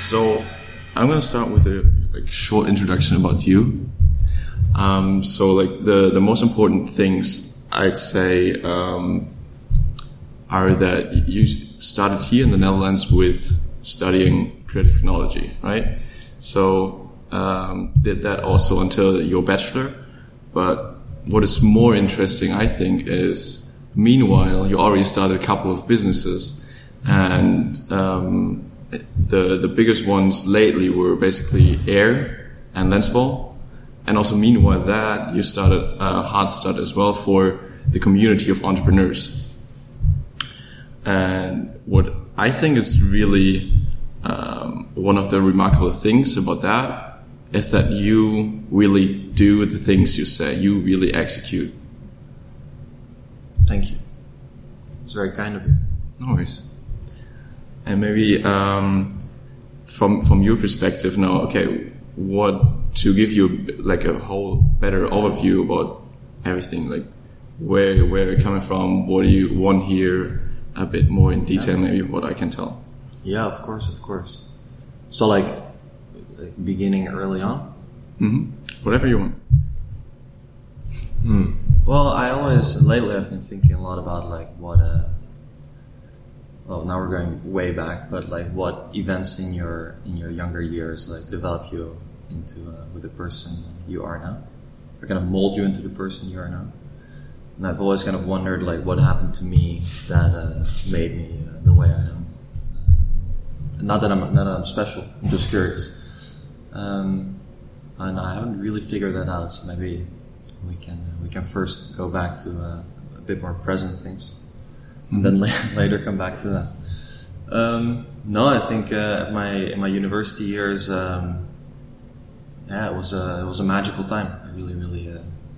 So I'm going to start with a short introduction about you. So like the most important things I'd say are that you started here in the Netherlands with studying creative technology, right? So did that also until your bachelor. But what is more interesting, I think, is meanwhile you already started a couple of businesses, and the biggest ones lately were basically Air and Lensball. And also meanwhile that you started Hardstart as well for the community of entrepreneurs. And what I think is really one of the remarkable things about that is that you really do the things you say. You really execute. Thank you. It's very kind of you. No worries. And maybe from your perspective now, okay, what to give you like a whole better overview about everything, like where you're coming from, what do you want here, a bit more in detail, maybe what I can tell. Yeah, of course. So like beginning early on. Mm-hmm. Whatever you want. Well, lately I've been thinking a lot about like what. Well, now we're going way back, but like what events in your younger years like develop you into with the person you are now, or kind of mold you into the person you are now. And I've always kind of wondered like what happened to me that made me the way I am. Not that I'm special. I'm just curious, and I haven't really figured that out. So maybe we can first go back to a bit more present things. And then later come back to that. No, I think my university years, it was a magical time. I really,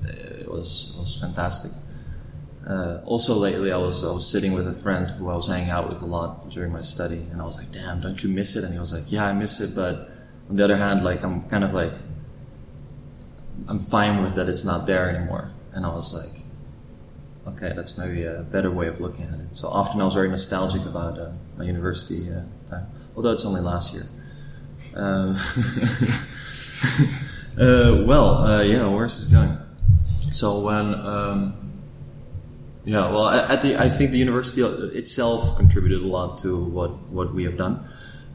it was fantastic. Also, lately, I was sitting with a friend who I was hanging out with a lot during my study, and I was like, "Damn, don't you miss it?" And he was like, "Yeah, I miss it, but on the other hand, like I'm kind of like I'm fine with that it's not there anymore." And I was like, okay, that's maybe a better way of looking at it. So often I was very nostalgic about my university time, although it's only last year. Where's this going? So when, I think the university itself contributed a lot to what we have done.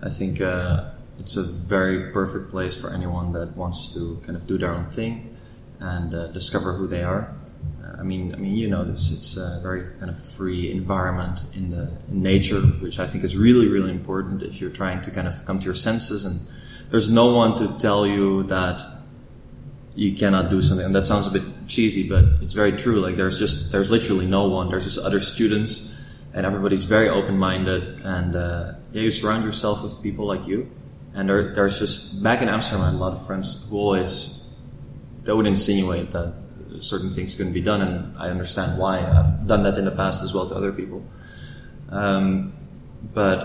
I think it's a very perfect place for anyone that wants to kind of do their own thing and discover who they are. I mean, you know this. It's a very kind of free environment in nature, which I think is really, really important if you're trying to kind of come to your senses. And there's no one to tell you that you cannot do something. And that sounds a bit cheesy, but it's very true. Like there's literally no one. There's just other students, and everybody's very open-minded. And you surround yourself with people like you. And there's just back in Amsterdam, I had a lot of friends who they would insinuate that certain things couldn't be done, and I understand why. I've done that in the past as well to other people. But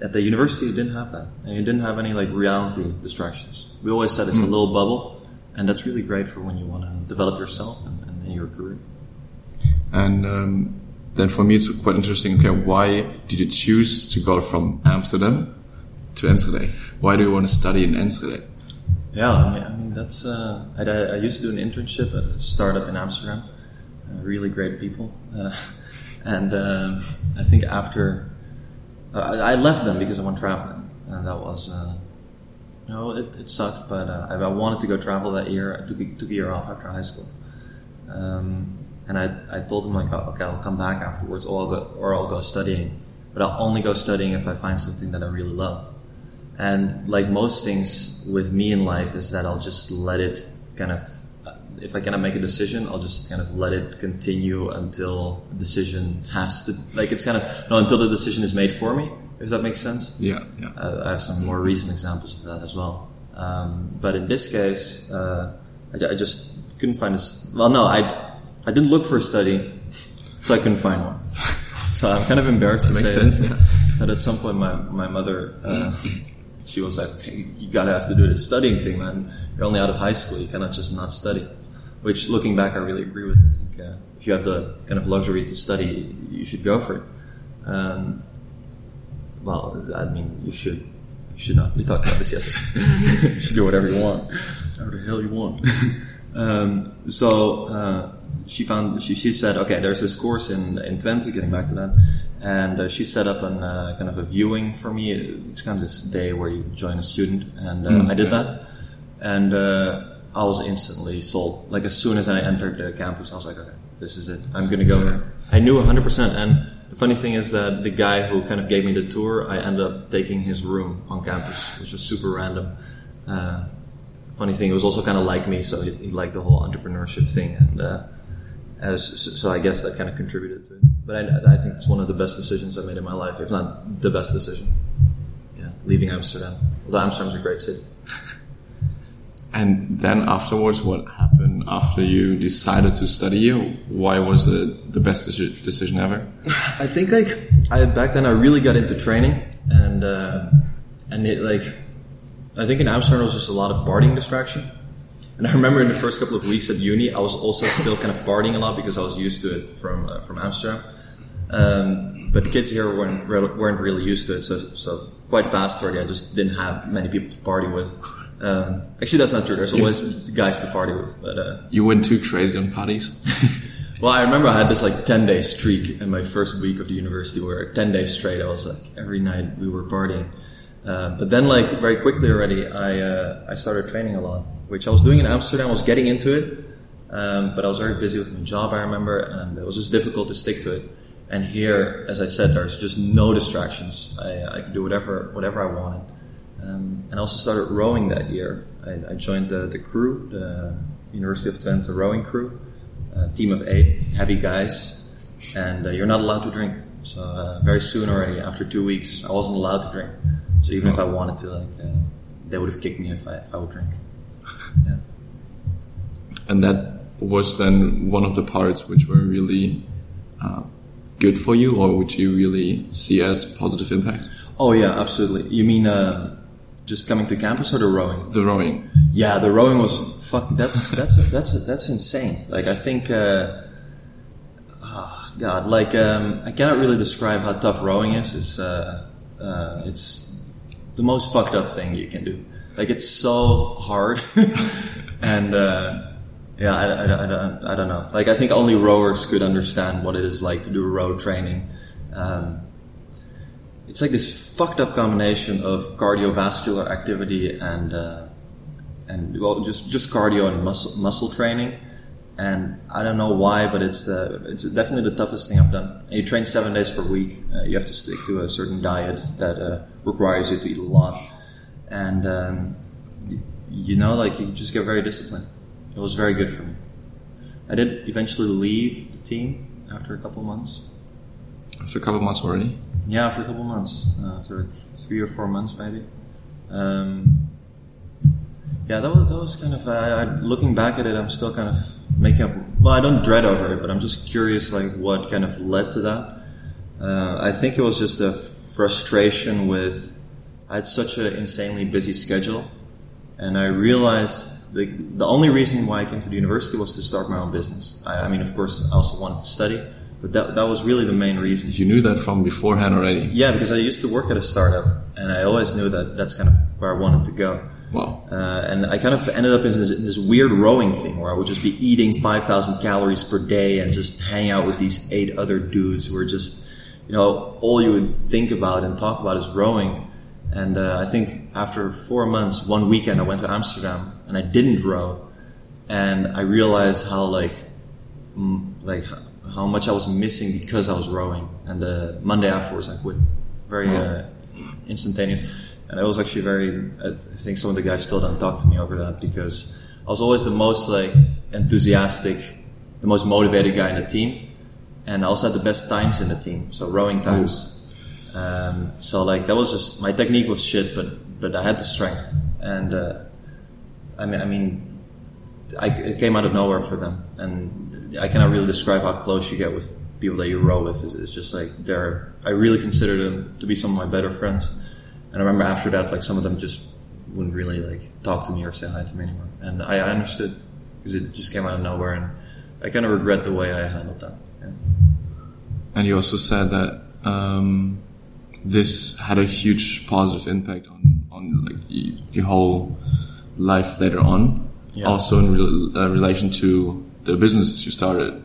at the university, you didn't have that, and you didn't have any like reality distractions. We always said it's a little bubble, and that's really great for when you want to develop yourself and in your career. And then for me, it's quite interesting. Okay, why did you choose to go from Amsterdam to Enschede? Why do you want to study in Enschede? Yeah, I mean that's. I used to do an internship at a startup in Amsterdam. Really great people, and I think after I left them because I went traveling, and that was it sucked. But I wanted to go travel that year. I took a year off after high school, and I told them like, oh, okay, I'll come back afterwards, or I'll go studying. But I'll only go studying if I find something that I really love. And like most things with me in life is that I'll just let it kind of, if I cannot make a decision, I'll just kind of let it continue until the decision until the decision is made for me, if that makes sense. Yeah. I have some more recent examples of that as well. But in this case, I just couldn't find I didn't look for a study, so I couldn't find one. So I'm kind of embarrassed to say that at some point my mother... She was like, hey, you gotta have to do this studying thing, man. You're only out of high school. You cannot just not study. Which, looking back, I really agree with. I think if you have the kind of luxury to study, you should go for it. You should. You should not. We talked about this yesterday. You should do whatever you want. Whatever the hell you want. She said, okay, there's this course in Twente, getting back to that. And she set up kind of a viewing for me. It's kind of this day where you join a student. And I did that. And I was instantly sold. Like, as soon as I entered the campus, I was like, okay, this is it. I'm going to go there. I knew 100%. And the funny thing is that the guy who kind of gave me the tour, I ended up taking his room on campus, which was super random. Funny thing, it was also kind of like me, so he liked the whole entrepreneurship thing. And so I guess that kind of contributed to it. But I think it's one of the best decisions I made in my life, if not the best decision. Yeah, leaving Amsterdam. Although Amsterdam's a great city. And then afterwards, what happened after you decided to study? Why was it the best decision ever? I think, like, back then I really got into training, and it, like, I think in Amsterdam there was just a lot of partying distraction. And I remember in the first couple of weeks at uni, I was also still kind of partying a lot because I was used to it from Amsterdam. But the kids here weren't really used to it, so quite fast already. I just didn't have many people to party with. Actually, that's not true. There's always guys to party with. But you went too crazy on parties? Well, I remember I had this, like, 10-day streak in my first week of the university where 10 days straight I was, like, every night we were partying. But then, like, very quickly already, I started training a lot, which I was doing in Amsterdam. I was getting into it, but I was very busy with my job, I remember, and it was just difficult to stick to it. And here, as I said, there's just no distractions. I could do whatever I wanted. And I also started rowing that year. I joined the crew, the University of Twente rowing crew, a team of 8 heavy guys, and you're not allowed to drink. So very soon already, after 2 weeks, I wasn't allowed to drink. So even if I wanted to, like, they would have kicked me if I would drink. Yeah. And that was then one of the parts which were really good for you, or would you really see as positive impact? Oh yeah, absolutely. You mean just coming to campus or the rowing? The rowing. Yeah, the rowing was that's insane. Like, I think, I cannot really describe how tough rowing is. It's the most fucked up thing you can do. Like, it's so hard, and I don't know. Like, I think only rowers could understand what it is like to do row training. It's like this fucked up combination of cardiovascular activity and cardio and muscle training. And I don't know why, but it's definitely the toughest thing I've done. And you train 7 days per week. You have to stick to a certain diet that requires you to eat a lot. And you just get very disciplined. It was very good for me. I did eventually leave the team after a couple months. After a couple months already? Yeah, after a couple months. After 3 or 4 months, maybe. That was kind of... looking back at it, I'm still kind of making up... Well, I don't dread over it, but I'm just curious, like, what kind of led to that. I think it was just a frustration with... I had such an insanely busy schedule, and I realized the only reason why I came to the university was to start my own business. I mean, of course, I also wanted to study, but that was really the main reason. You knew that from beforehand already? Yeah, because I used to work at a startup, and I always knew that that's kind of where I wanted to go. Wow. And I kind of ended up in this weird rowing thing where I would just be eating 5,000 calories per day and just hang out with these 8 other dudes who were just, all you would think about and talk about is rowing. And I think after 4 months, one weekend, I went to Amsterdam and I didn't row. And I realized how, how much I was missing because I was rowing. And Monday afterwards, I quit. Very instantaneous. And it was actually I think some of the guys still don't talk to me over that, because I was always the most, like, enthusiastic, the most motivated guy in the team. And I also had the best times in the team, so rowing times. That was just, my technique was shit, but I had the strength. And it came out of nowhere for them. And I cannot really describe how close you get with people that you row with. It's just like I really consider them to be some of my better friends. And I remember after that, like, some of them just wouldn't really, like, talk to me or say hi to me anymore. And I understood, because it just came out of nowhere. And I kind of regret the way I handled that. Yeah. And you also said that this had a huge positive impact on on like the whole life later on. Yeah. Also in relation to the business you started,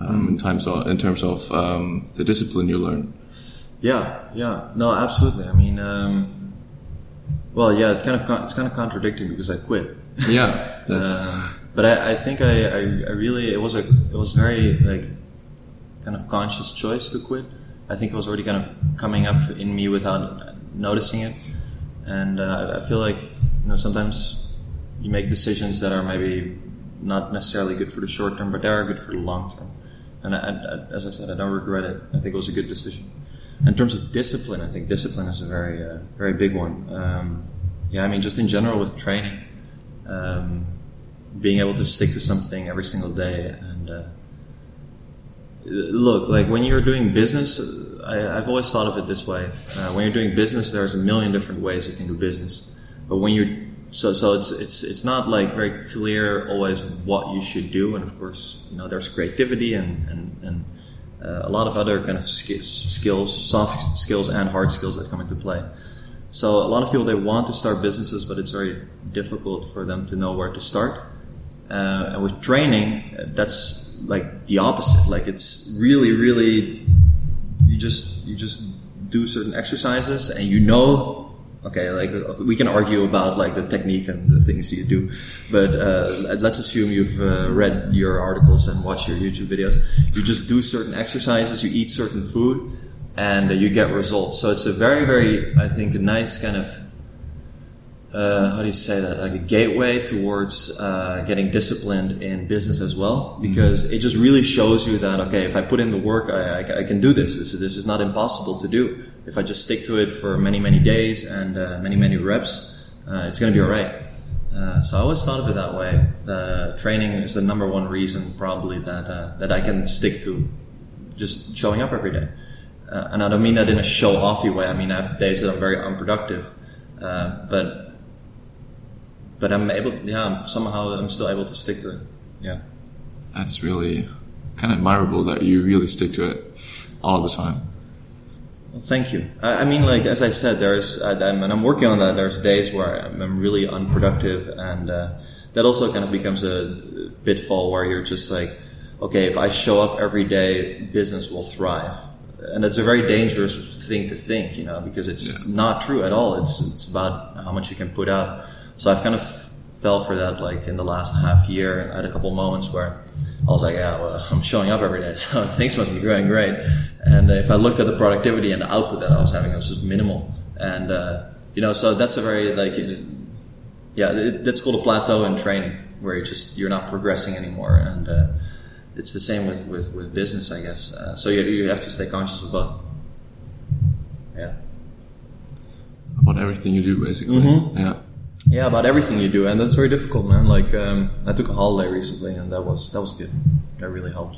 in terms of the discipline you learn. Yeah. No, absolutely. I mean, it's kind of contradicting because I quit. Yeah, that's... but I think I really it was very like kind of conscious choice to quit. I think it was already kind of coming up in me without noticing it, and I feel like sometimes you make decisions that are maybe not necessarily good for the short term, but they are good for the long term. And I, as I said, I don't regret it. I think it was a good decision. In terms of discipline, I think discipline is a very, very big one. Just in general with training, being able to stick to something every single day. And look, like when you're doing business, I've always thought of it this way: when you're doing business, there's a million different ways you can do business. But when you're so it's not like very clear always what you should do. And of course, there's creativity and a lot of other kind of skills, soft skills and hard skills that come into play. So a lot of people, they want to start businesses, but it's very difficult for them to know where to start. And with training, that's like the opposite. Like it's really, really, you just do certain exercises and okay, like we can argue about like the technique and the things you do, but let's assume you've read your articles and watched your YouTube videos. You just do certain exercises, you eat certain food, and you get results. So it's a very, very, I think, a nice kind of like a gateway towards getting disciplined in business as well, because it just really shows you that okay, if I put in the work, I can do this. This is not impossible to do. If I just stick to it for many, many days and many reps, it's going to be all right. So I always thought of it that way. Training is the number one reason probably that I can stick to just showing up every day. And I don't mean that in a show-offy way. I mean, I have days that I'm very unproductive. But I'm able, somehow I'm still able to stick to it. Yeah. That's really kind of admirable that you really stick to it all the time. Well, thank you. I mean, like as I said, I'm working on that. There's days where I'm really unproductive, and that also kind of becomes a pitfall where you're just like, okay, if I show up every day, business will thrive, and it's a very dangerous thing to think, because it's not true at all. It's about how much you can put out. So I've kind of fell for that, like in the last half year. I had a couple moments where I was like, I'm showing up every day, so things must be going great. And if I looked at the productivity and the output that I was having, it was just minimal. And, so that's a very, that's called a plateau in training, where you're not progressing anymore. And it's the same with business, I guess. So you have to stay conscious of both. Yeah. About everything you do, basically. Mm-hmm. Yeah. Yeah, about everything you do. And that's very difficult, man. Like, I took a holiday recently, and that was good. That really helped.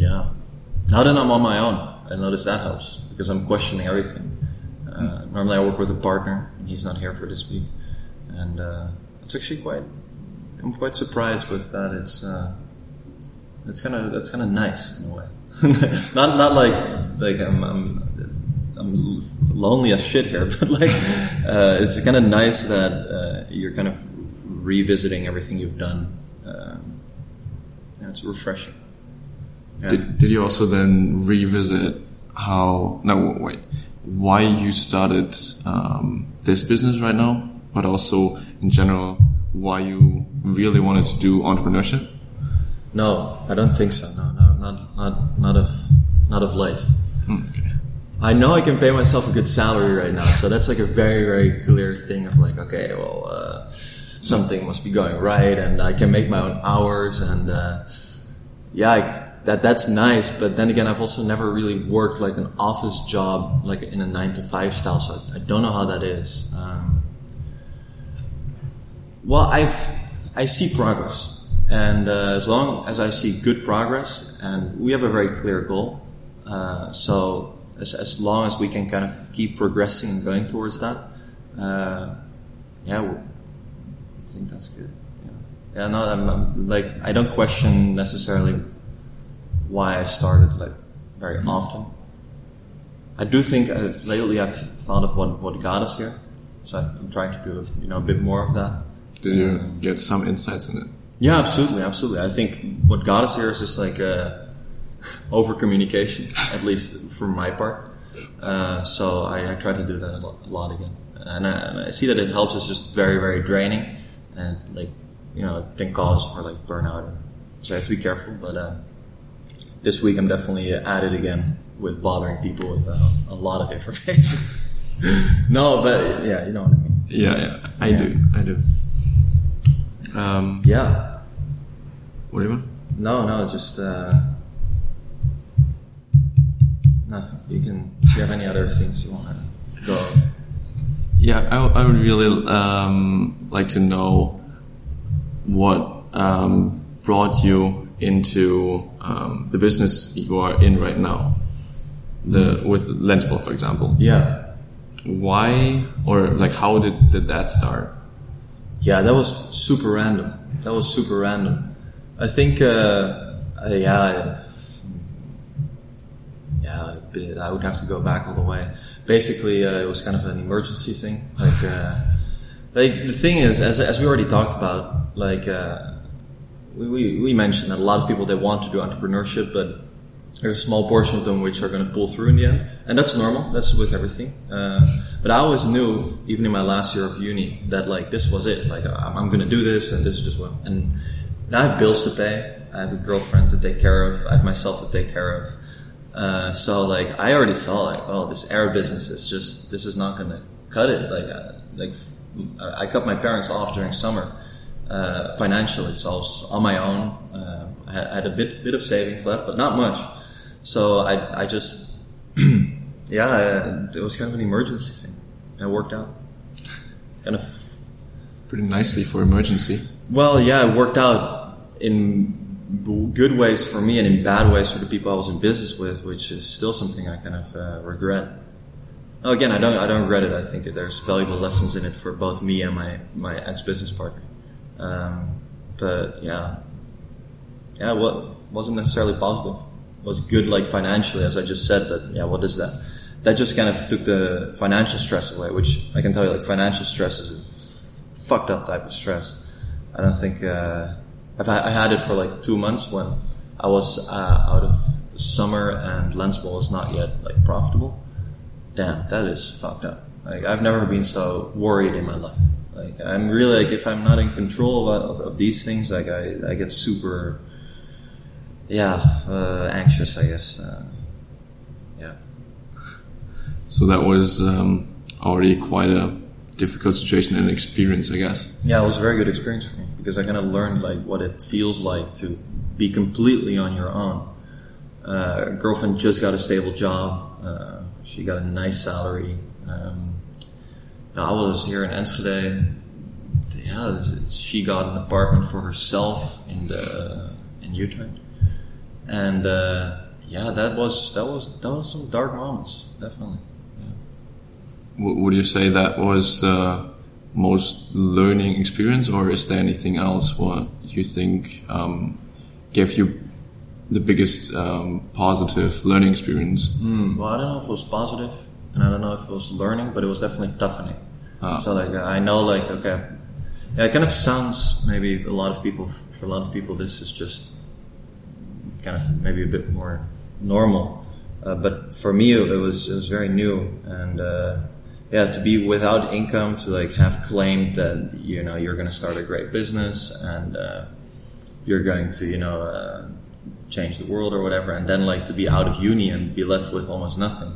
Yeah. Now that I'm on my own, I notice that helps because I'm questioning everything. Normally I work with a partner, and he's not here for this week. And it's actually I'm quite surprised with that. That's kind of nice in a way. not like I'm lonely as shit here, but like it's kind of nice that you're kind of revisiting everything you've done. It's refreshing. Yeah. Did you also then revisit why you started this business right now, but also in general, why you really wanted to do entrepreneurship? No, I don't think so. No, not of late. Okay. I know I can pay myself a good salary right now, so that's like a very, very clear thing of like, okay, well, something must be going right, and I can make my own hours, and that's nice, but then again, I've also never really worked like an office job, like in a 9-to-5 style, so I don't know how that is. I see progress, and as long as I see good progress, and we have a very clear goal, so as long as we can kind of keep progressing and going towards that, I think that's good. Yeah, no, I'm like, I don't question necessarily why I started like very often. I do think lately I've thought of what got us here, so I'm trying to do a bit more of that. Did you get some insights in it? Yeah, absolutely. I think what got us here is just like over communication, at least for my part. So I try to do that a lot again, and I see that it helps. It's just very, very draining, and it can cause for burnout. So I have to be careful. But this week I'm definitely at it again with bothering people with a lot of information. No, but yeah, you know what I mean. Yeah. I do. Yeah. What do you want? No, just nothing. Do you have any other things you want to go? Yeah, I would really like to know what brought you into the business you are in right now, with Lensball, for example. Yeah. Why or how did that start? Yeah, that was super random. I think, I would have to go back all the way. Basically, it was kind of an emergency thing. The thing is, as we already talked about, we mentioned that a lot of people, they want to do entrepreneurship, but there's a small portion of them which are going to pull through in the end. And that's normal. That's with everything. But I always knew, even in my last year of uni, that this was it. I'm going to do this, and this is just what. And now I have bills to pay. I have a girlfriend to take care of. I have myself to take care of. So I already saw this Air business is just, this is not going to cut it. I cut my parents off during summer financially. So I was on my own. I had a bit of savings left, but not much. So I just, it was kind of an emergency thing. It worked out. Kind of pretty nicely for emergency. Well, yeah, it worked out in good ways for me and in bad ways for the people I was in business with, which is still something I kind of regret. Now, again, I don't regret it. I think there's valuable lessons in it for both me and my ex-business partner. But yeah, wasn't necessarily positive. It was good, financially, as I just said. But yeah, what is that? That just kind of took the financial stress away, which I can tell you, financial stress is a fucked up type of stress. I don't think. I had it for 2 months when I was out of summer and Lensball was not yet profitable. Damn, that is fucked up. I've never been so worried in my life. I'm really if I'm not in control of these things, I get super anxious, I guess. So that was already quite a difficult situation and experience, I guess. Yeah, it was a very good experience for me because I kind of learned what it feels like to be completely on your own. Girlfriend just got a stable job. She got a nice salary. I was here in Enschede. Yeah, she got an apartment for herself in Utrecht, and that was some dark moments, definitely. Would you say that was the most learning experience, or is there anything else what you think gave you the biggest positive learning experience? Well, I don't know if it was positive, and I don't know if it was learning, but it was definitely toughening. So I know it kind of sounds maybe for a lot of people this is just kind of maybe a bit more normal, but for me it was very new, and to be without income, to have claimed that you're going to start a great business and you're going to change the world or whatever, and then to be out of uni and be left with almost nothing,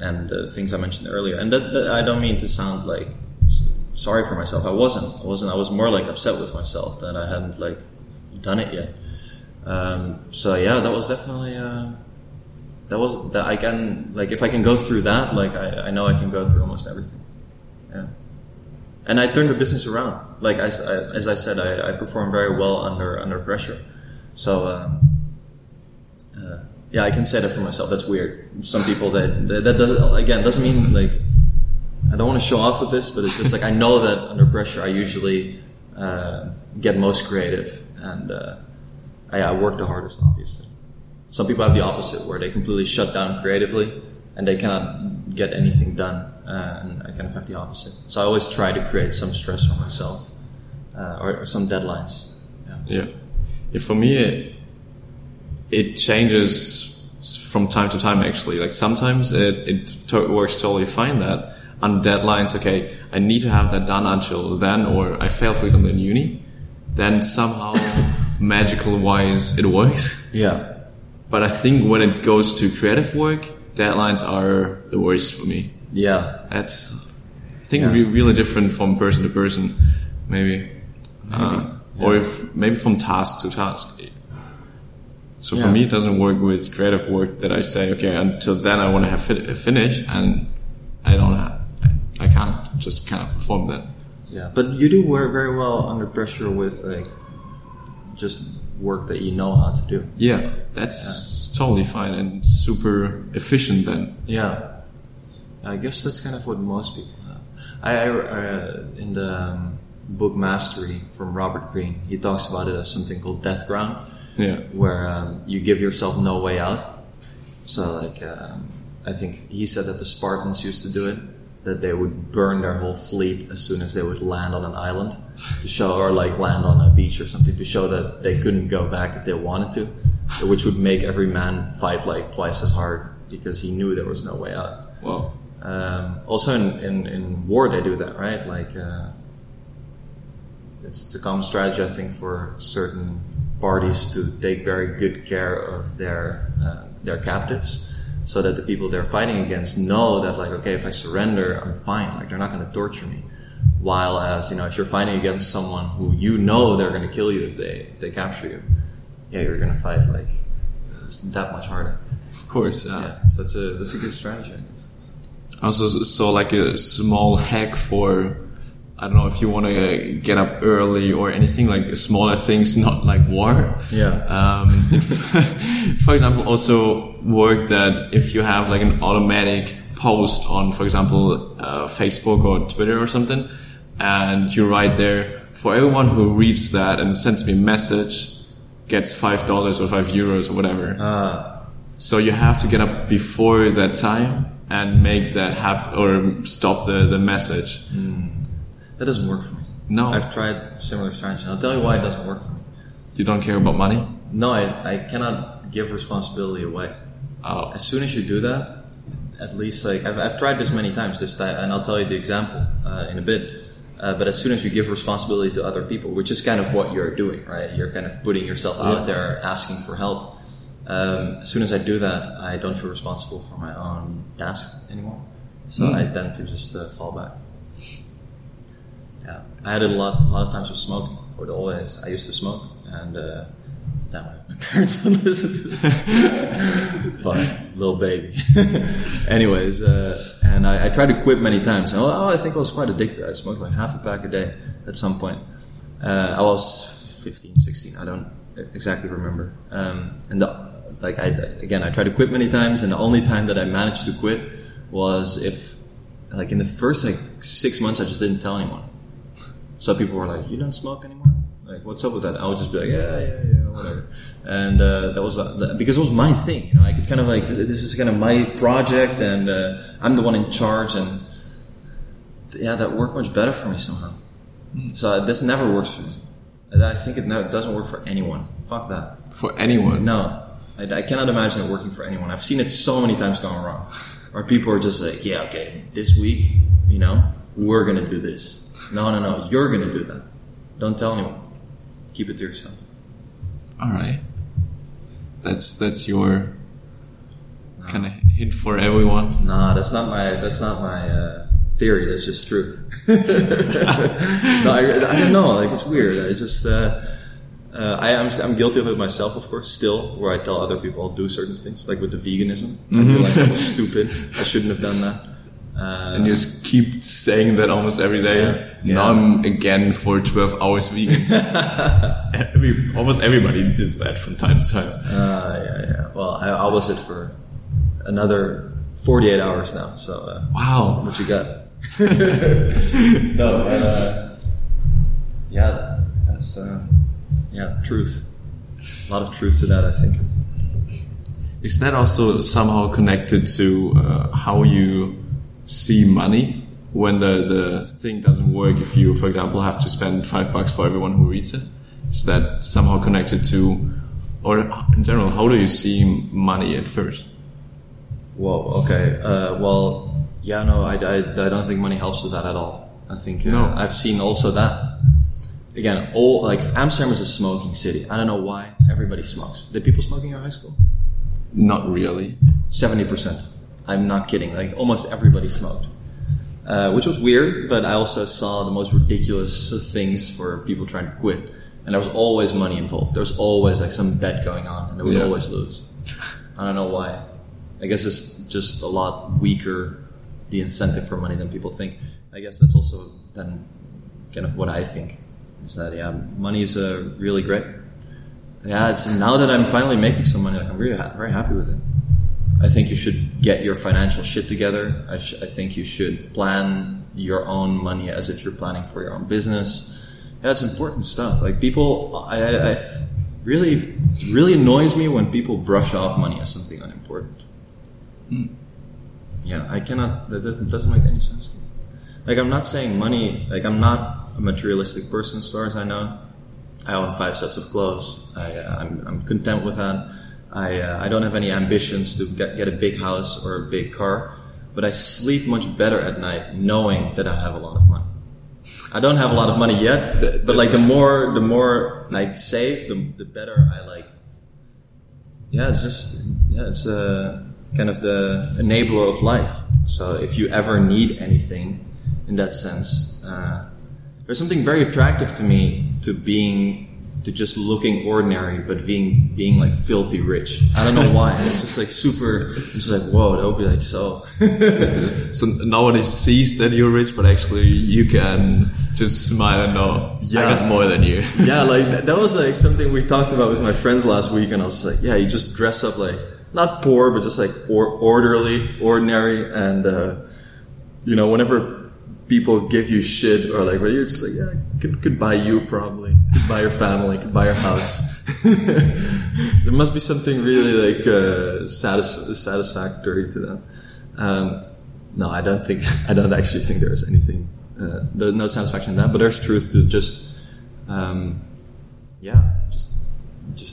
and things I mentioned earlier. And that I don't mean to sound sorry for myself. I wasn't. I was more upset with myself that I hadn't done it yet. So yeah, that was definitely. That was that I can if I can go through that, I know I can go through almost everything. Yeah, and I turned the business around. As I said, I perform very well under pressure. So I can say that for myself. That's weird. Some people that doesn't mean I don't want to show off with this, but it's just I know that under pressure I usually get most creative, and I work the hardest, obviously. Some people have the opposite, where they completely shut down creatively and they cannot get anything done. And I kind of have the opposite. So I always try to create some stress for myself or some deadlines. Yeah. For me, it changes from time to time, actually. Like sometimes it works totally fine that on deadlines, okay, I need to have that done until then, or I fail, for example, in uni. Then somehow, magical-wise, it works. Yeah. But I think when it goes to creative work, deadlines are the worst for me. Yeah. I think really different from person to person, maybe. Or maybe from task to task. So for me, it doesn't work with creative work that I say, okay, until then I want to have finish, and I can't just kind of perform that. Yeah, but you do work very well under pressure with just work that you know how to do. Yeah, that's totally fine and super efficient then. Yeah, I guess that's kind of what most people have. I in the book Mastery from Robert Greene, he talks about it as something called death ground. Yeah. Where you give yourself no way out. So, I think he said that the Spartans used to do it, that they would burn their whole fleet as soon as they would land on an island to show, or land on a beach or something, to show that they couldn't go back if they wanted to, which would make every man fight twice as hard because he knew there was no way out. Wow. Also in war they do that, right? It's a common strategy, I think, for certain parties to take very good care of their captives, so that the people they're fighting against know that, if I surrender, I'm fine. They're not going to torture me. While as, if you're fighting against someone who they're going to kill you if they capture you, you're going to fight, that much harder. Of course, yeah. So that's a good strategy, I guess. Also, a small hack for, I don't know, if you want to get up early or anything, smaller things, not war. Yeah. For example, also work that if you have an automatic post on, for example, Facebook or Twitter or something, and you write there, for everyone who reads that and sends me a message, gets $5 or €5 or whatever. So you have to get up before that time and make that happen or stop the message. Mm. That doesn't work for me. No. I've tried similar strategies. I'll tell you why it doesn't work for me. You don't care about money? No, I cannot give responsibility away. Oh. As soon as you do that, at least, I've tried this many times, and I'll tell you the example in a bit. But as soon as you give responsibility to other people, which is kind of what you're doing, right? You're kind of putting yourself out there, asking for help. As soon as I do that, I don't feel responsible for my own task anymore. So I tend to just fall back. Yeah. I had it a lot of times with smoking. I used to smoke, and now my parents don't listen to this. Fine, little baby. Anyways, and I tried to quit many times. I think I was quite addicted. I smoked half a pack a day at some point. I was 15, 16. I don't exactly remember. I tried to quit many times, and the only time that I managed to quit was if, in the first 6 months, I just didn't tell anyone. So people were you don't smoke anymore? What's up with that? I would just be yeah, whatever. And that was because it was my thing. I could kind of this is kind of my project, and I'm the one in charge. And that worked much better for me somehow. So this never works for me. And I think it doesn't work for anyone. Fuck that. For anyone? No, I cannot imagine it working for anyone. I've seen it so many times going wrong, where people are just this week, we're gonna do this. No, you're going to do that. Don't tell anyone. Keep it to yourself. All right. That's your kind of hint for everyone. No, that's not my theory. That's just truth. No, I don't know. It's weird. I just, I'm guilty of it myself, of course, still, where I tell other people I'll do certain things, like with the veganism. Mm-hmm. I realized that was stupid. I shouldn't have done that. And you just keep saying that almost every day. Yeah. Now I'm again for 12 hours vegan. Almost everybody is that from time to time. Well, I was it for another 48 hours now. So wow, what you got? No, but that's truth. A lot of truth to that, I think. Is that also somehow connected to how you see money when the thing doesn't work? If you, for example, have to spend $5 for everyone who reads it, is that somehow connected to, or in general, how do you see money at first? Whoa, okay. I don't think money helps with that at all. I think no. I've seen also that. Again, Amsterdam is a smoking city. I don't know why everybody smokes. Did people smoke in your high school? Not really. 70%. I'm not kidding. Like, almost everybody smoked. Which was weird, but I also saw the most ridiculous things for people trying to quit. And there was always money involved. There was always like some bet going on, and they would always lose. I don't know why. I guess it's just a lot weaker, the incentive for money, than people think. I guess that's also then kind of what I think. Is that, money is really great. Yeah, it's now that I'm finally making some money, like, I'm really very happy with it. I think you should get your financial shit together. I think you should plan your own money as if you're planning for your own business. Yeah, it's important stuff. Like, people, it really annoys me when people brush off money as something unimportant. Mm. Yeah, I cannot. That doesn't make any sense to me. Like, I'm not saying money. Like, I'm not a materialistic person, as far as I know. I own 5 sets of clothes. I'm content with that. I don't have any ambitions to get a big house or a big car, but I sleep much better at night knowing that I have a lot of money. I don't have a lot of money yet, but like the more like save, the better I like. Yeah, it's just it's kind of the enabler of life. So if you ever need anything, in that sense, there's something very attractive to me to just looking ordinary, but being like filthy rich. I don't know why. It's just like super. It's like, whoa, that would be like so. So nobody sees that you're rich, but actually you can just smile and know, yeah, I got more than you. Yeah, like that was like something we talked about with my friends last week, and I was like, yeah, you just dress up like not poor, but just like orderly, ordinary, and whenever people give you shit, or like, but you're just like, yeah, could buy you probably, could buy your family, could buy your house. There must be something really like satisfactory to that. No, I don't actually think there is anything. There's no satisfaction in that, but there's truth to just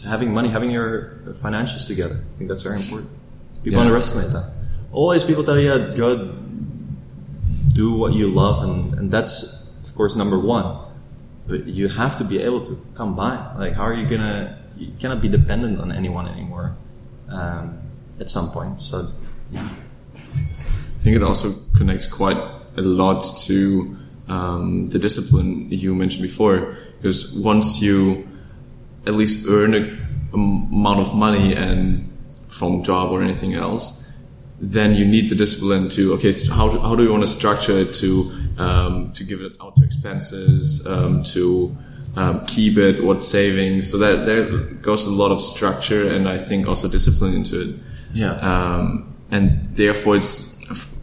having money, having your financials together. I think that's very important. People underestimate that. Always, people tell you, go. Do what you love, and that's, of course, number one. But you have to be able to come by. Like, how are you gonna? You cannot be dependent on anyone anymore. At some point, so yeah. I think it also connects quite a lot to the discipline you mentioned before, because once you at least earn an amount of money and from job or anything else, then you need the discipline to, okay, so how do you want to structure it to give it out to expenses, to keep it, what savings. So that there goes a lot of structure, and I think also discipline into it. Yeah. And therefore I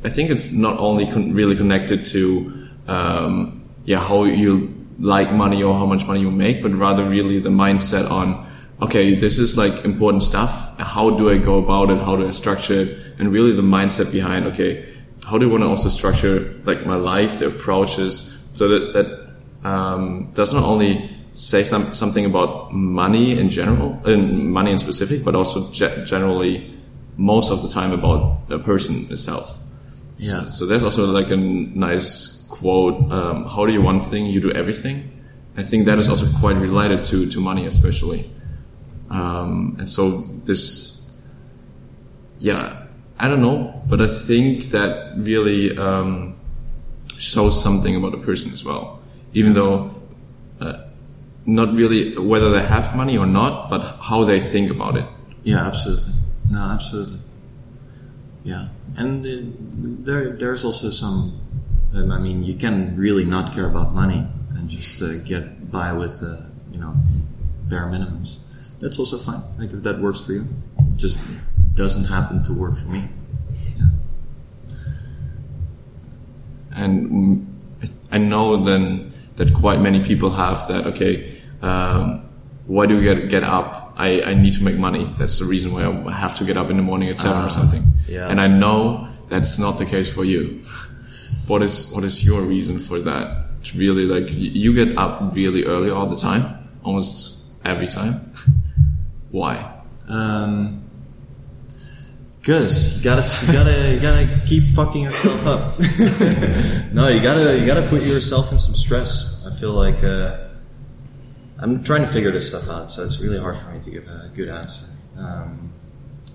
think it's not only really connected to, how you like money or how much money you make, but rather really the mindset on, okay, this is like important stuff. How do I go about it? How do I structure it? And really the mindset behind, okay, how do I want to also structure like my life, the approaches, so that does not only say something about money in general, and money in specific, but also generally most of the time about the person itself. Yeah. So there's also like a nice quote, how do you one thing, you do everything. I think that is also quite related to money especially. And so this, I don't know, but I think that really shows something about a person as well. Even though not really whether they have money or not, but how they think about it. Yeah, absolutely. No, absolutely. Yeah, and there's also some. I mean, you can really not care about money and just get by with bare minimums. That's also fine. Like, if that works for you, it just doesn't happen to work for me. Yeah. And I know then that quite many people have that. Okay, why do we get up? I need to make money. That's the reason why I have to get up in the morning at 7 or something. Yeah. And I know that's not the case for you. What is your reason for that? It's really like you get up really early all the time, almost every time. Why? Cause you gotta keep fucking yourself up. No, you gotta put yourself in some stress. I feel like I'm trying to figure this stuff out, so it's really hard for me to give a good answer.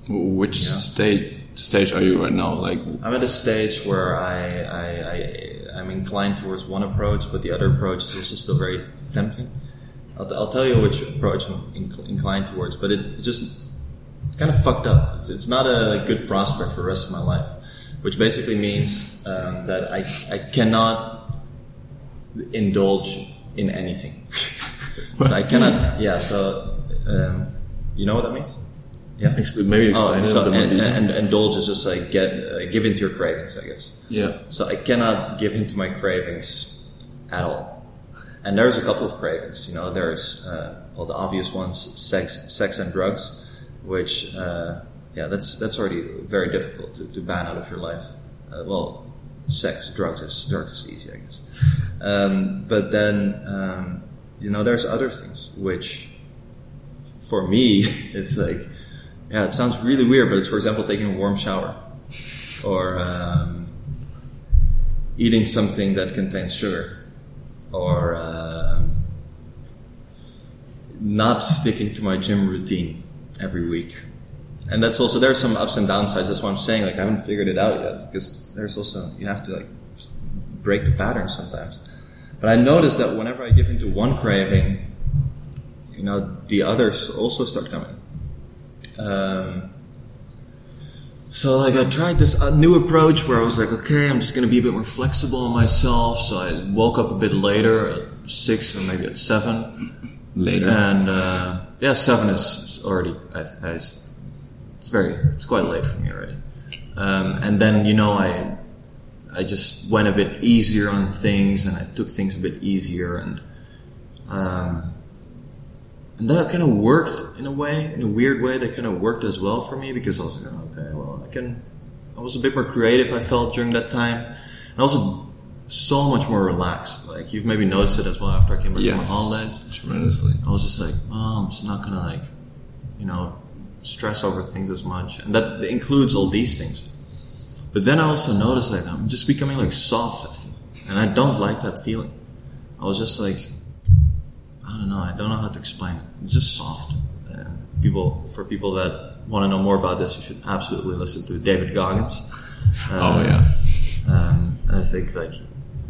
Which stage are you right now? Like I'm at a stage where I'm inclined towards one approach, but the other approach is also still very tempting. I'll tell you which approach I'm inclined towards, but it just kind of fucked up. It's not a good prospect for the rest of my life, which basically means that I cannot indulge in anything. So I cannot. Yeah. So you know what that means? Yeah. Actually, maybe explain. And indulge is just like give into your cravings, I guess. Yeah. So I cannot give into my cravings at all. And there's a couple of cravings. You know, there's the obvious ones: sex and drugs. Which, that's already very difficult to ban out of your life. Sex, drugs is easy, I guess. But then, there's other things, which, for me, it's like, yeah, it sounds really weird, but it's, for example, taking a warm shower. Or eating something that contains sugar. Or not sticking to my gym routine every week. And that's also, there's some ups and downsides. That's what I'm saying, like I haven't figured it out yet, because there's also, you have to like break the pattern sometimes. But I noticed that whenever I give into one craving, the others also start coming. So like I tried this new approach where I was like, okay, I'm just going to be a bit more flexible on myself. So I woke up a bit later at 6 or maybe at 7 later. And 7 is already, it's quite late for me already. And then, I just went a bit easier on things, and I took things a bit easier, and that kind of worked in a weird way, that kind of worked as well for me, because I was like, okay, well, I was a bit more creative, I felt, during that time, and also so much more relaxed. Like, you've maybe noticed it as well after I came back from my holidays. Tremendously. I was just like, oh, I'm just not gonna stress over things as much, and that includes all these things. But then I also noticed like I'm just becoming like soft, I feel, and I don't like that feeling. I was just like, I don't know how to explain it. It's just soft. For people that want to know more about this, you should absolutely listen to David Goggins. I think like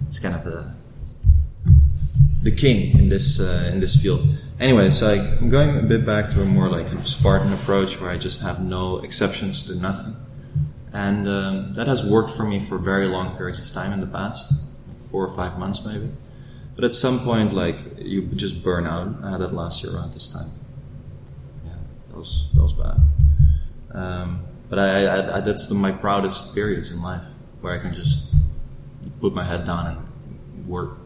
it's kind of the king in this field. Anyway, so I'm going a bit back to a more like a Spartan approach where I just have no exceptions to nothing. And that has worked for me for very long periods of time in the past, like 4 or 5 months maybe. But at some point, like, you just burn out. I had it last year around this time. Yeah, that was bad. But I that's my proudest periods in life, where I can just put my head down and work.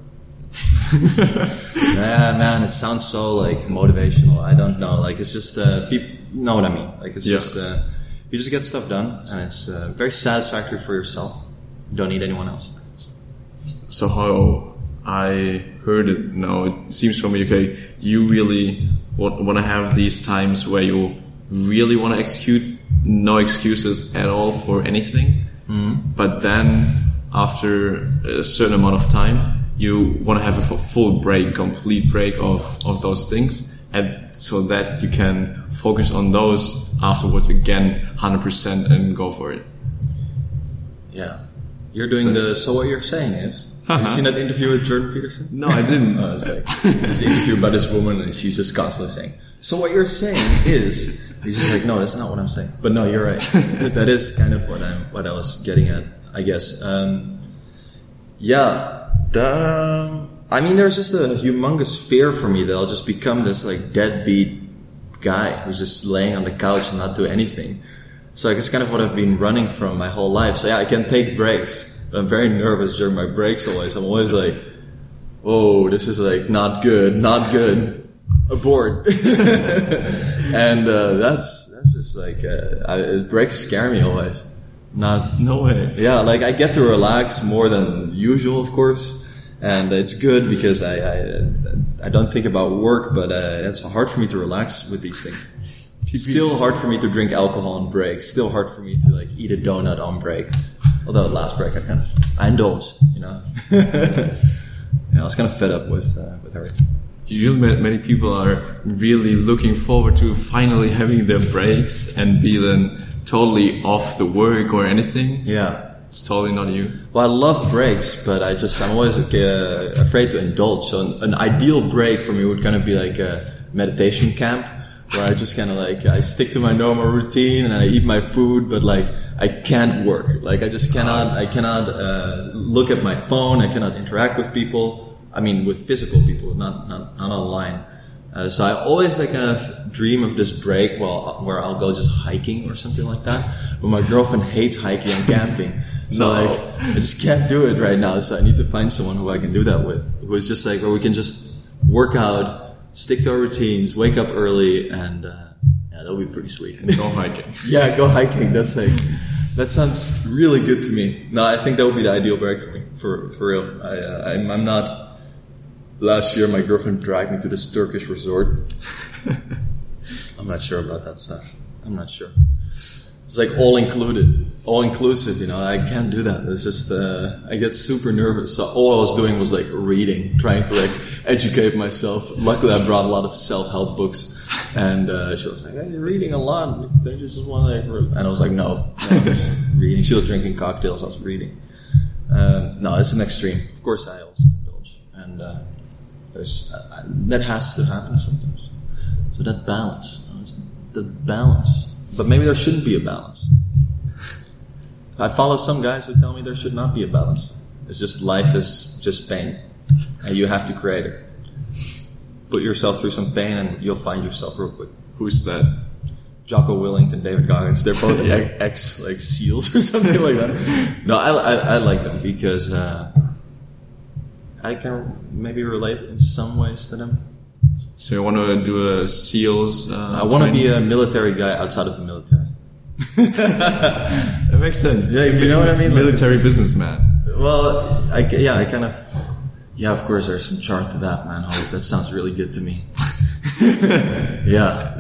Yeah, man, it sounds so like motivational. I don't know, like it's just people know what I mean. Like it's just you just get stuff done, and it's very satisfactory for yourself. You don't need anyone else. So how I heard it now, it seems from me, okay, you really want to have these times where you really want to execute, no excuses at all for anything. Mm-hmm. But then after a certain amount of time, you want to have a full break, complete break of those things, and so that you can focus on those afterwards again 100% and go for it. Yeah. You're doing so what you're saying is... Have you seen that interview with Jordan Peterson? No, I didn't. It's like this interview about this woman, and she's just constantly saying, so what you're saying is... He's just like, no, that's not what I'm saying. But no, you're right. That is kind of what I was getting at, I guess. Yeah... I mean, there's just a humongous fear for me that I'll just become this like deadbeat guy who's just laying on the couch and not do anything. So I guess kind of what I've been running from my whole life. So yeah, I can take breaks, but I'm very nervous during my breaks always. I'm always like, oh, this is like not good. a board. And that's just like breaks scare me always. No way. Yeah, like I get to relax more than usual, of course, and it's good because I don't think about work, but it's hard for me to relax with these things. Still hard for me to drink alcohol on break. Still hard for me to like eat a donut on break. Although last break I indulged, you know. I was kind of fed up with everything. Usually many people are really looking forward to finally having their breaks and being totally off the work or anything. Yeah. It's totally not you. Well, I love breaks, but I'm always afraid to indulge. So an ideal break for me would kind of be like a meditation camp where I just kind of like, I stick to my normal routine and I eat my food, but like, I can't work. Like, I just cannot, I cannot look at my phone. I cannot interact with people. I mean, with physical people, not online. So I always like kind of dream of this break where I'll go just hiking or something like that. But my girlfriend hates hiking and camping. So I just can't do it right now. So I need to find someone who I can do that with, who is just like, where we can just work out, stick to our routines, wake up early, and that'll be pretty sweet. And go hiking. Yeah, go hiking. That's like, that sounds really good to me. No, I think that would be the ideal break for me, for real. I'm not... Last year, my girlfriend dragged me to this Turkish resort. I'm not sure about that stuff. I'm not sure. It's like all inclusive, you know. I can't do that. It's just, I get super nervous. So all I was doing was like reading, trying to like educate myself. Luckily, I brought a lot of self-help books. And she was like, hey, you're reading a lot. Don't you just want to like... And I was like, no, I'm just reading. She was drinking cocktails. I was reading. No, it's an extreme. Of course, I also indulge. And... that has to happen sometimes. So that balance. The balance. But maybe there shouldn't be a balance. I follow some guys who tell me there should not be a balance. It's just life is just pain. And you have to create it. Put yourself through some pain and you'll find yourself real quick. Who's that? Jocko Willink and David Goggins. They're both ex like SEALs or something like that. No, I like them because... I can maybe relate in some ways to them. So you want to do a SEALs I want to be a military guy outside of the military. That makes sense. Yeah, you know what I mean? Military businessman. Well, I kind of... Yeah, of course, there's some charm to that, man. Always, that sounds really good to me. Yeah.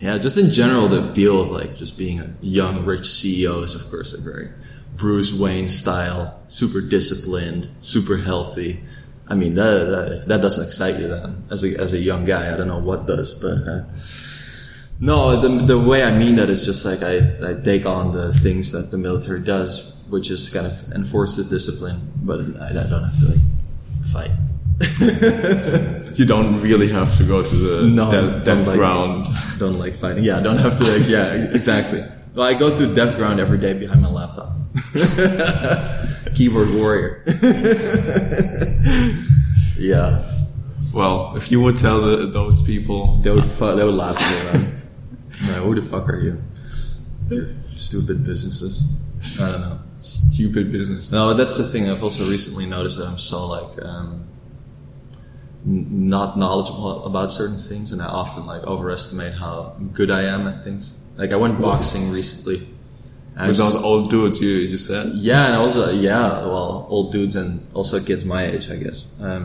Yeah, just in general, the appeal of like just being a young, rich CEO is, of course, a very... Bruce Wayne style, super disciplined, super healthy. I mean, that doesn't excite you then. As a young guy, I don't know what does, but... no, the way I mean that is just like I take on the things that the military does, which is kind of enforces discipline, but I don't have to like fight. You don't really have to go to the death ground. Don't like fighting. Yeah, don't have to like... Yeah, exactly. Well, I go to death ground every day behind my laptop. Keyboard warrior. Yeah. Well, if you would tell those people... They would laugh at me, right? Who the fuck are you? They're stupid businesses. I don't know. Stupid businesses. No, that's the thing. I've also recently noticed that I'm so, like... not knowledgeable about certain things, and I often, like, overestimate how good I am at things. Like, I went boxing recently. With those old dudes you said? Yeah, and also, old dudes and also kids my age, I guess. I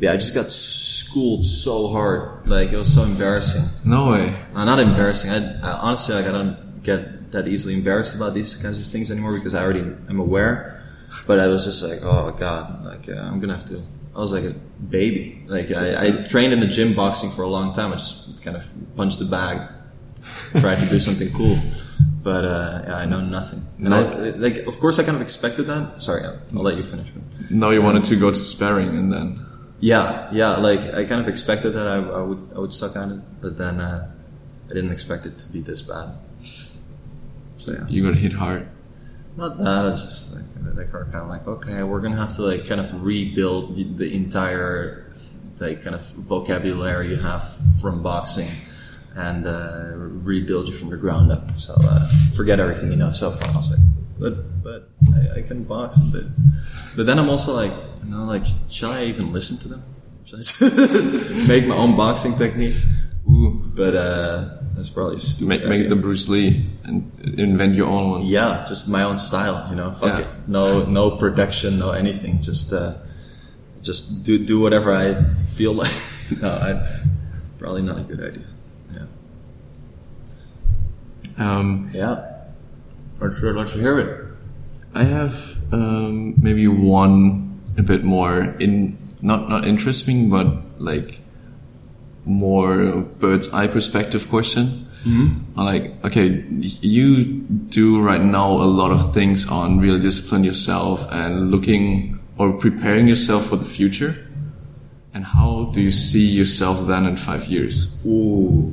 just got schooled so hard. Like, it was so embarrassing. No way. No, not embarrassing. I honestly, like, I don't get that easily embarrassed about these kinds of things anymore because I already am aware. But I was just like, oh, God, like, I'm going to have to... I was like a baby. Like, I trained in the gym boxing for a long time. I just kind of punched the bag. Tried to do something cool, but I know nothing. And of course, I kind of expected that. Sorry, I'll let you finish. No, you wanted to go to sparring, and then like I kind of expected that I would suck at it, but then I didn't expect it to be this bad. So yeah, you got hit hard. Not that. I just like kind of like, okay, we're gonna have to like kind of rebuild the entire like kind of vocabulary you have from boxing. And rebuild you from the ground up. So forget everything you know so far. I was like, but I can box a bit. But then I'm also like, you know, like, should I even listen to them? Make my own boxing technique. Ooh. But that's probably stupid. Make it the Bruce Lee and invent your own one. Yeah, just my own style, you know. Fuck it. No production, no anything. Just do whatever I feel like. Probably not a good idea. Yeah. I'd like to hear it. I have maybe one a bit more not interesting, but like more bird's eye perspective question. Mm-hmm. Like, okay, you do right now a lot of things on real discipline yourself and looking or preparing yourself for the future. And how do you see yourself then in 5 years? Ooh,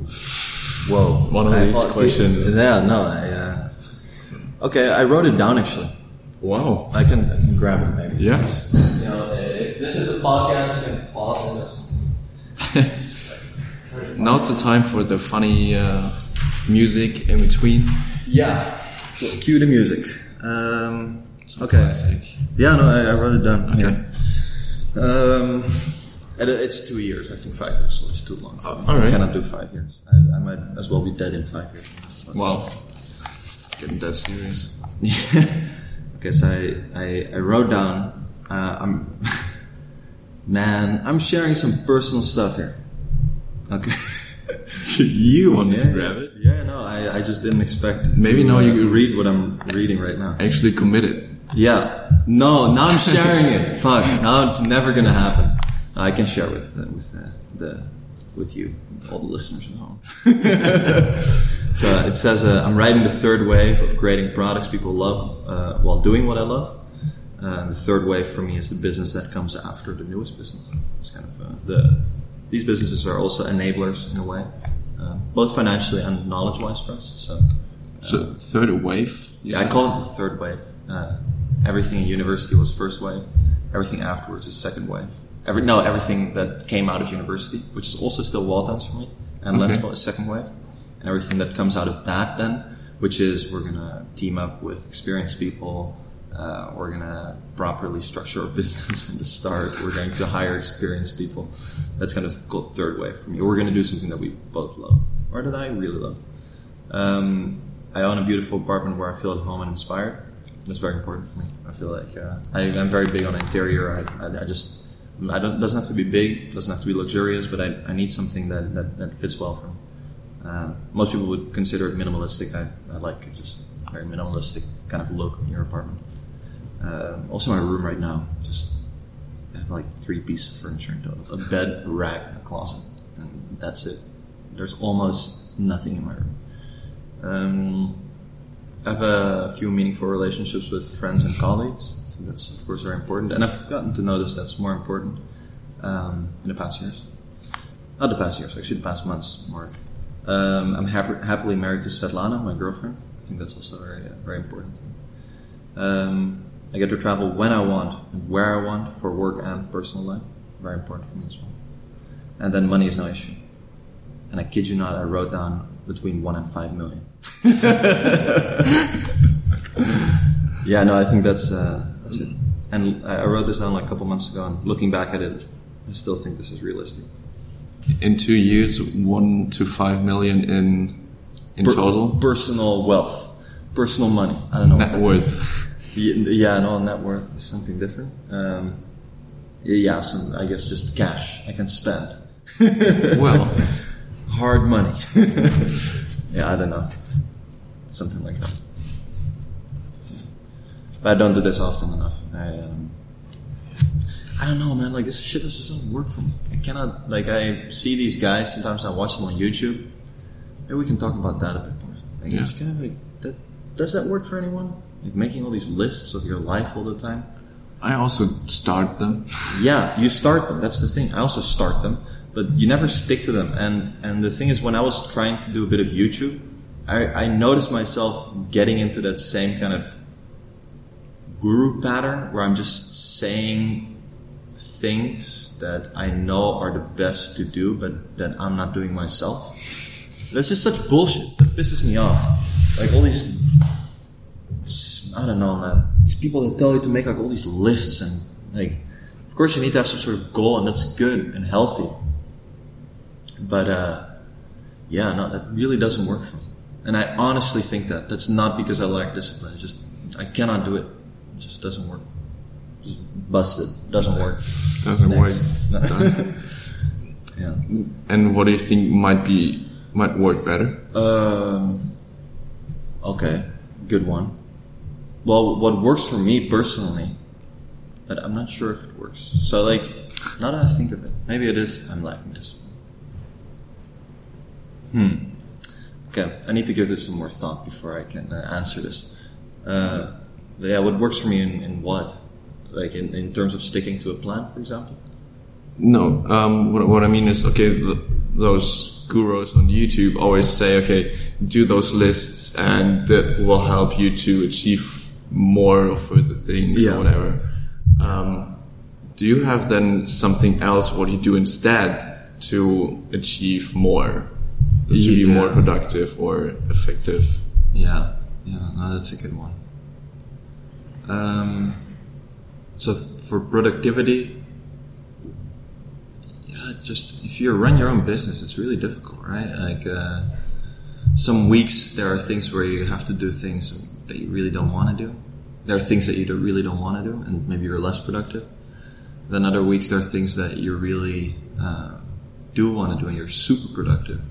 whoa! One of these questions. Okay, I wrote it down actually. Wow! I can grab it maybe. Yeah. You know, if this is a podcast, you can pause and listen. Now's the time for the funny music in between. Yeah. Well, cue the music. Okay. Classic. Yeah, no, I wrote it down. Okay. Yeah. It's 2 years. I think 5 years, so it's too long for me. Right. I cannot do 5 years. I might as well be dead in 5 years. Wow. Getting dead serious. Okay, so I wrote down, I'm sharing some personal stuff here. Okay. You wanted to grab it? Yeah, no, I just didn't expect. Maybe now you could read what I'm reading right now. Actually committed. Yeah. No, now I'm sharing it. Fuck. Now it's never gonna happen. I can share with you, all the listeners at home. So it says, I'm riding the third wave of creating products people love while doing what I love. The third wave for me is the business that comes after the newest business. It's kind of these businesses are also enablers in a way, both financially and knowledge-wise for us. So third wave? Yeah, I call it the third wave. Everything in university was first wave. Everything afterwards is second wave. Everything that came out of university, which is also still Walltones for me, and Lensball is second wave. And everything that comes out of that then, which is we're going to team up with experienced people, we're going to properly structure our business from the start, we're going to hire experienced people. That's kind of called third wave for me. We're going to do something that we both love, or that I really love. I own a beautiful apartment where I feel at home and inspired. That's very important for me. I feel like I'm very big on interior. Doesn't have to be big, doesn't have to be luxurious, but I need something that fits well for me. Most people would consider it minimalistic. I like just a very minimalistic kind of look in your apartment. Also, my room right now, just I have like 3 pieces of furniture in total: a bed, a rack, and a closet, and that's it. There's almost nothing in my room. I have a few meaningful relationships with friends and colleagues. That's, of course, very important. And I've gotten to notice that's more important in the past years. Not the past years, actually the past months more. I'm happily married to Svetlana, my girlfriend. I think that's also very, very important. I get to travel when I want and where I want for work and personal life. Very important for me as well. And then money is no issue. And I kid you not, I wrote down between 1 and 5 million. Yeah, no, I think that's it. And I wrote this down like a couple months ago, and looking back at it, I still think this is realistic. In 2 years, 1 to 5 million in total? Personal wealth. Personal money. I don't know. Net worth. Yeah, no, net worth is something different. I guess just cash I can spend. Well. Hard money. Yeah, I don't know. Something like that. But I don't do this often enough. I don't know, man. Like, this shit just doesn't work for me. I cannot... Like, I see these guys. Sometimes I watch them on YouTube. Maybe we can talk about that a bit more. Like, it's kind of like... Does that work for anyone? Like, making all these lists of your life all the time? I also start them. Yeah, you start them. That's the thing. I also start them. But you never stick to them. And the thing is, when I was trying to do a bit of YouTube, I noticed myself getting into that same kind of... guru pattern where I'm just saying things that I know are the best to do, but that I'm not doing myself. That's just such bullshit that pisses me off. Like all these, I don't know, man. These people that tell you to make like all these lists and like, of course you need to have some sort of goal, and that's good and healthy. But yeah, no, that really doesn't work for me. And I honestly think that. That's not because I lack discipline. It's just, I cannot do it. It just doesn't work. Just busted. Doesn't work. Doesn't work. Yeah. And what do you think might work better? Okay. Good one. Well, what works for me personally, but I'm not sure if it works. So, like, now that I think of it, maybe it is I'm lacking discipline. Okay, I need to give this some more thought before I can answer this. Yeah, what works for me in what? Like, in terms of sticking to a plan, for example? No, what I mean is, okay, those gurus on YouTube always say, okay, do those lists and that will help you to achieve more or further things or whatever. Do you have then something else what you do instead to achieve more? To be more productive or effective? Yeah, no, that's a good one. So for productivity, just if you run your own business, it's really difficult, right? Like some weeks there are things where you have to do things that you really don't want to do. There are things that you really don't want to do, and maybe you're less productive. Then other weeks there are things that you really do want to do, and you're super productive.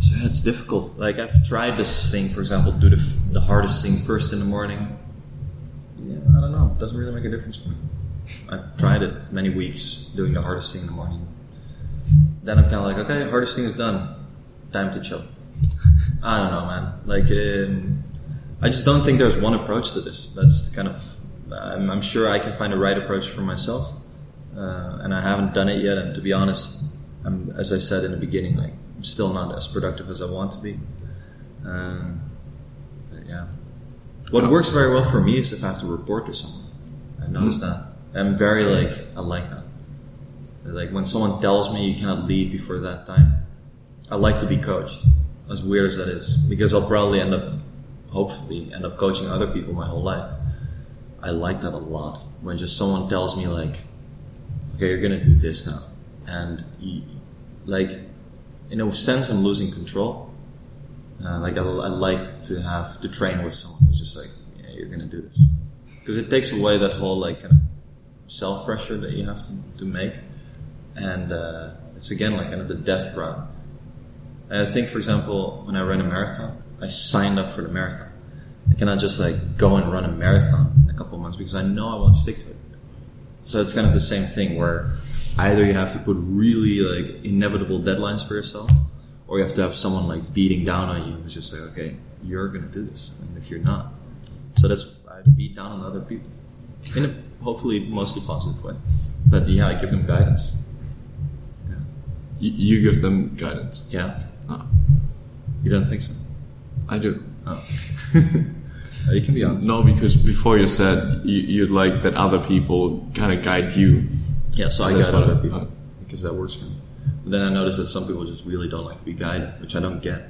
So yeah, it's difficult. Like, I've tried this thing, for example, do the hardest thing first in the morning. Yeah, I don't know. It doesn't really make a difference for me. I've tried it many weeks, doing the hardest thing in the morning. Then I'm kind of like, okay, hardest thing is done. Time to chill. I don't know, man. Like, I just don't think there's one approach to this. That's the kind of... I'm sure I can find the right approach for myself. And I haven't done it yet. And to be honest, I'm, as I said in the beginning, like, still not as productive as I want to be. But yeah. What works very well for me is if I have to report to someone. I've noticed that. I'm very like, I like that. Like when someone tells me you cannot leave before that time, I like to be coached, as weird as that is, because I'll probably hopefully end up coaching other people my whole life. I like that a lot. When just someone tells me like, okay, you're going to do this now. And like, in a sense, I'm losing control. Like I like to have to train with someone who's just like, yeah, you're gonna do this, because it takes away that whole like kind of self pressure that you have to make, and it's again like kind of the death grab. I think, for example, when I ran a marathon, I signed up for the marathon. I cannot just like go and run a marathon in a couple of months because I know I won't stick to it. So it's kind of the same thing where either you have to put really like inevitable deadlines for yourself, or you have to have someone like beating down on you who's just like, okay, you're gonna do this, and if you're not, so that's, I beat down on other people in a hopefully mostly positive way, but yeah, I give them guidance. Yeah. You give them guidance? Yeah. Oh. You don't think so? I do. Oh. You can be honest. No, because before you said you'd like that other people kind of guide you. Yeah, so I guide other people because that works for me. But then I noticed that some people just really don't like to be guided, which I don't get.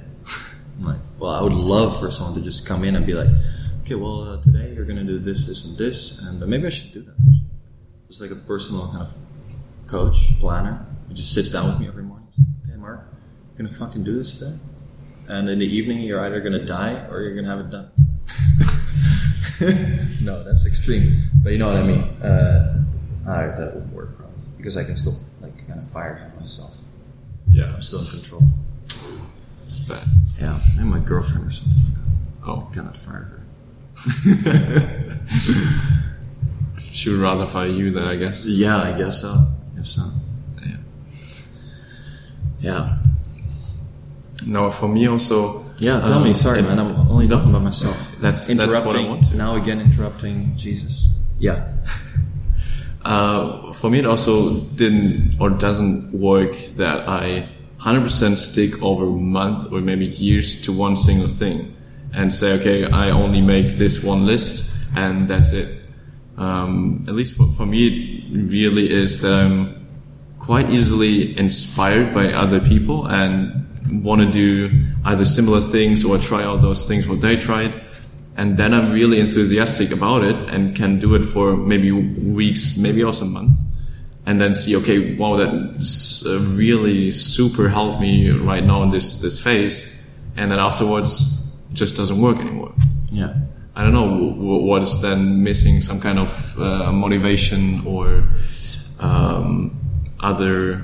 I'm like, well, I would love for someone to just come in and be like, okay, well, today you're going to do this, this, and this, and maybe I should do that. It's like a personal kind of coach, planner, who just sits down with me every morning. It's like, okay, Mark, you're going to fucking do this today? And in the evening, you're either going to die or you're going to have it done. No, that's extreme. But you know what I mean. That would work probably, because I can still like kind of fire him myself. Yeah, I'm still in control. It's bad. Yeah, and my girlfriend or something like that. Oh, I cannot fire her. She would rather fire you than, I guess. Yeah, I guess so. Yeah. Yeah. No, for me also. Yeah, tell me. Sorry, man. I'm only talking about myself. That's what I want to. Now again, interrupting. Jesus. Yeah. For me, it also doesn't work that I 100% stick over a month or maybe years to one single thing and say, okay, I only make this one list and that's it. At least for me, it really is that I'm quite easily inspired by other people and want to do either similar things or try out those things what they tried. And then I'm really enthusiastic about it and can do it for maybe weeks, maybe also months. and then see, okay, wow, that really super helped me right now in this phase, and then afterwards it just doesn't work anymore. Yeah, I don't know what is then missing, some kind of motivation or other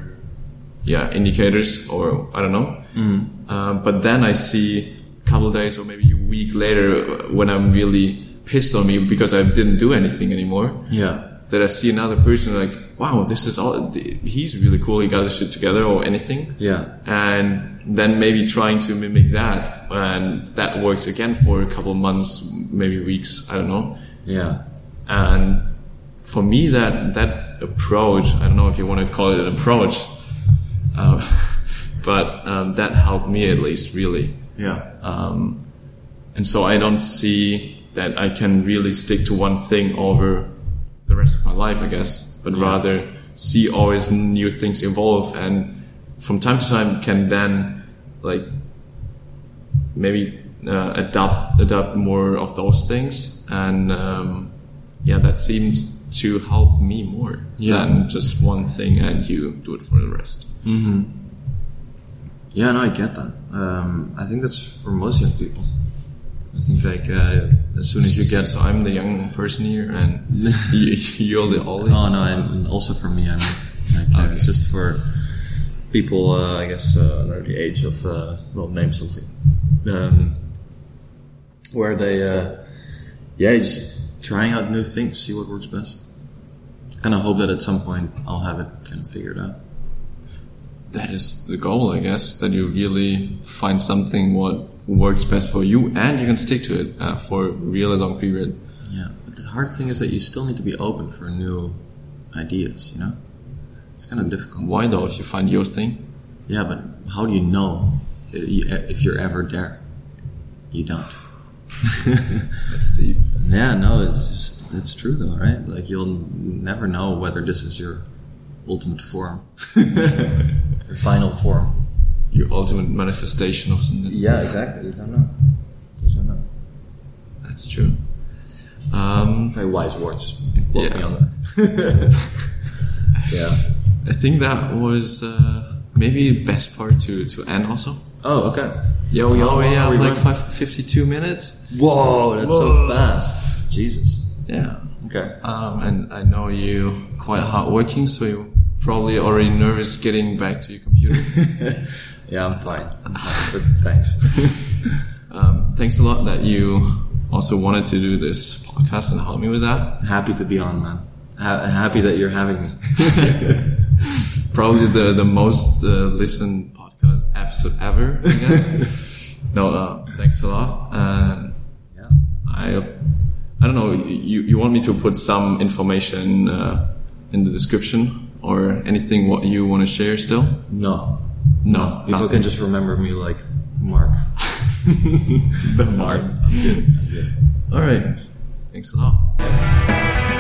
indicators, or I don't know. Mm-hmm. But then I see a couple of days or maybe a week later when I'm really pissed on me because I didn't do anything anymore. Yeah, that I see another person like, wow, this is all. He's really cool. He got his shit together or anything. Yeah, and then maybe trying to mimic that, and that works again for a couple of months, maybe weeks. I don't know. Yeah, and for me that approach, I don't know if you want to call it an approach. But that helped me at least, really. Yeah. And so I don't see that I can really stick to one thing over the rest of my life, I guess, but rather see always new things evolve, and from time to time can then like maybe adapt more of those things, and that seems to help me more than just one thing and you do it for the rest. Mm-hmm. Yeah, no, I get that. I think that's for most young people. I think like as soon as you get... So I'm the young person here and you're the old. Oh, no, also for me. Okay. It's just for people, I guess, under the age of, name something. Where they, just trying out new things, see what works best. And I hope that at some point I'll have it kind of figured out. That is the goal, I guess, that you really find something what works best for you and you can stick to it for a really long period. Yeah, but the hard thing is that you still need to be open for new ideas, you know? It's kind of difficult. Why though, if you find your thing? Yeah, but how do you know if you're ever there? You don't. That's deep. Yeah, no, it's true though, right? Like you'll never know whether this is your ultimate form. Your final form. Your ultimate manifestation of something. Yeah, exactly. You don't know. That's true. Wise words. You can quote me on that. Yeah. I think that was maybe the best part to end also. Oh, okay. Yeah, we already have like 52 minutes. Whoa, that's so fast. Jesus. Yeah. Okay. And I know you're quite hardworking, so you're probably already nervous getting back to your computer. Yeah, I'm fine. Thanks. Thanks a lot that you also wanted to do this podcast and help me with that. Happy to be on, man. Happy that you're having me. Probably the most listened podcast episode ever, I guess. No, thanks a lot. I don't know, you want me to put some information in the description or anything what you want to share still? No. People nothing. Can just remember me like Mark. The Mark. I'm good. All right. Thanks a lot.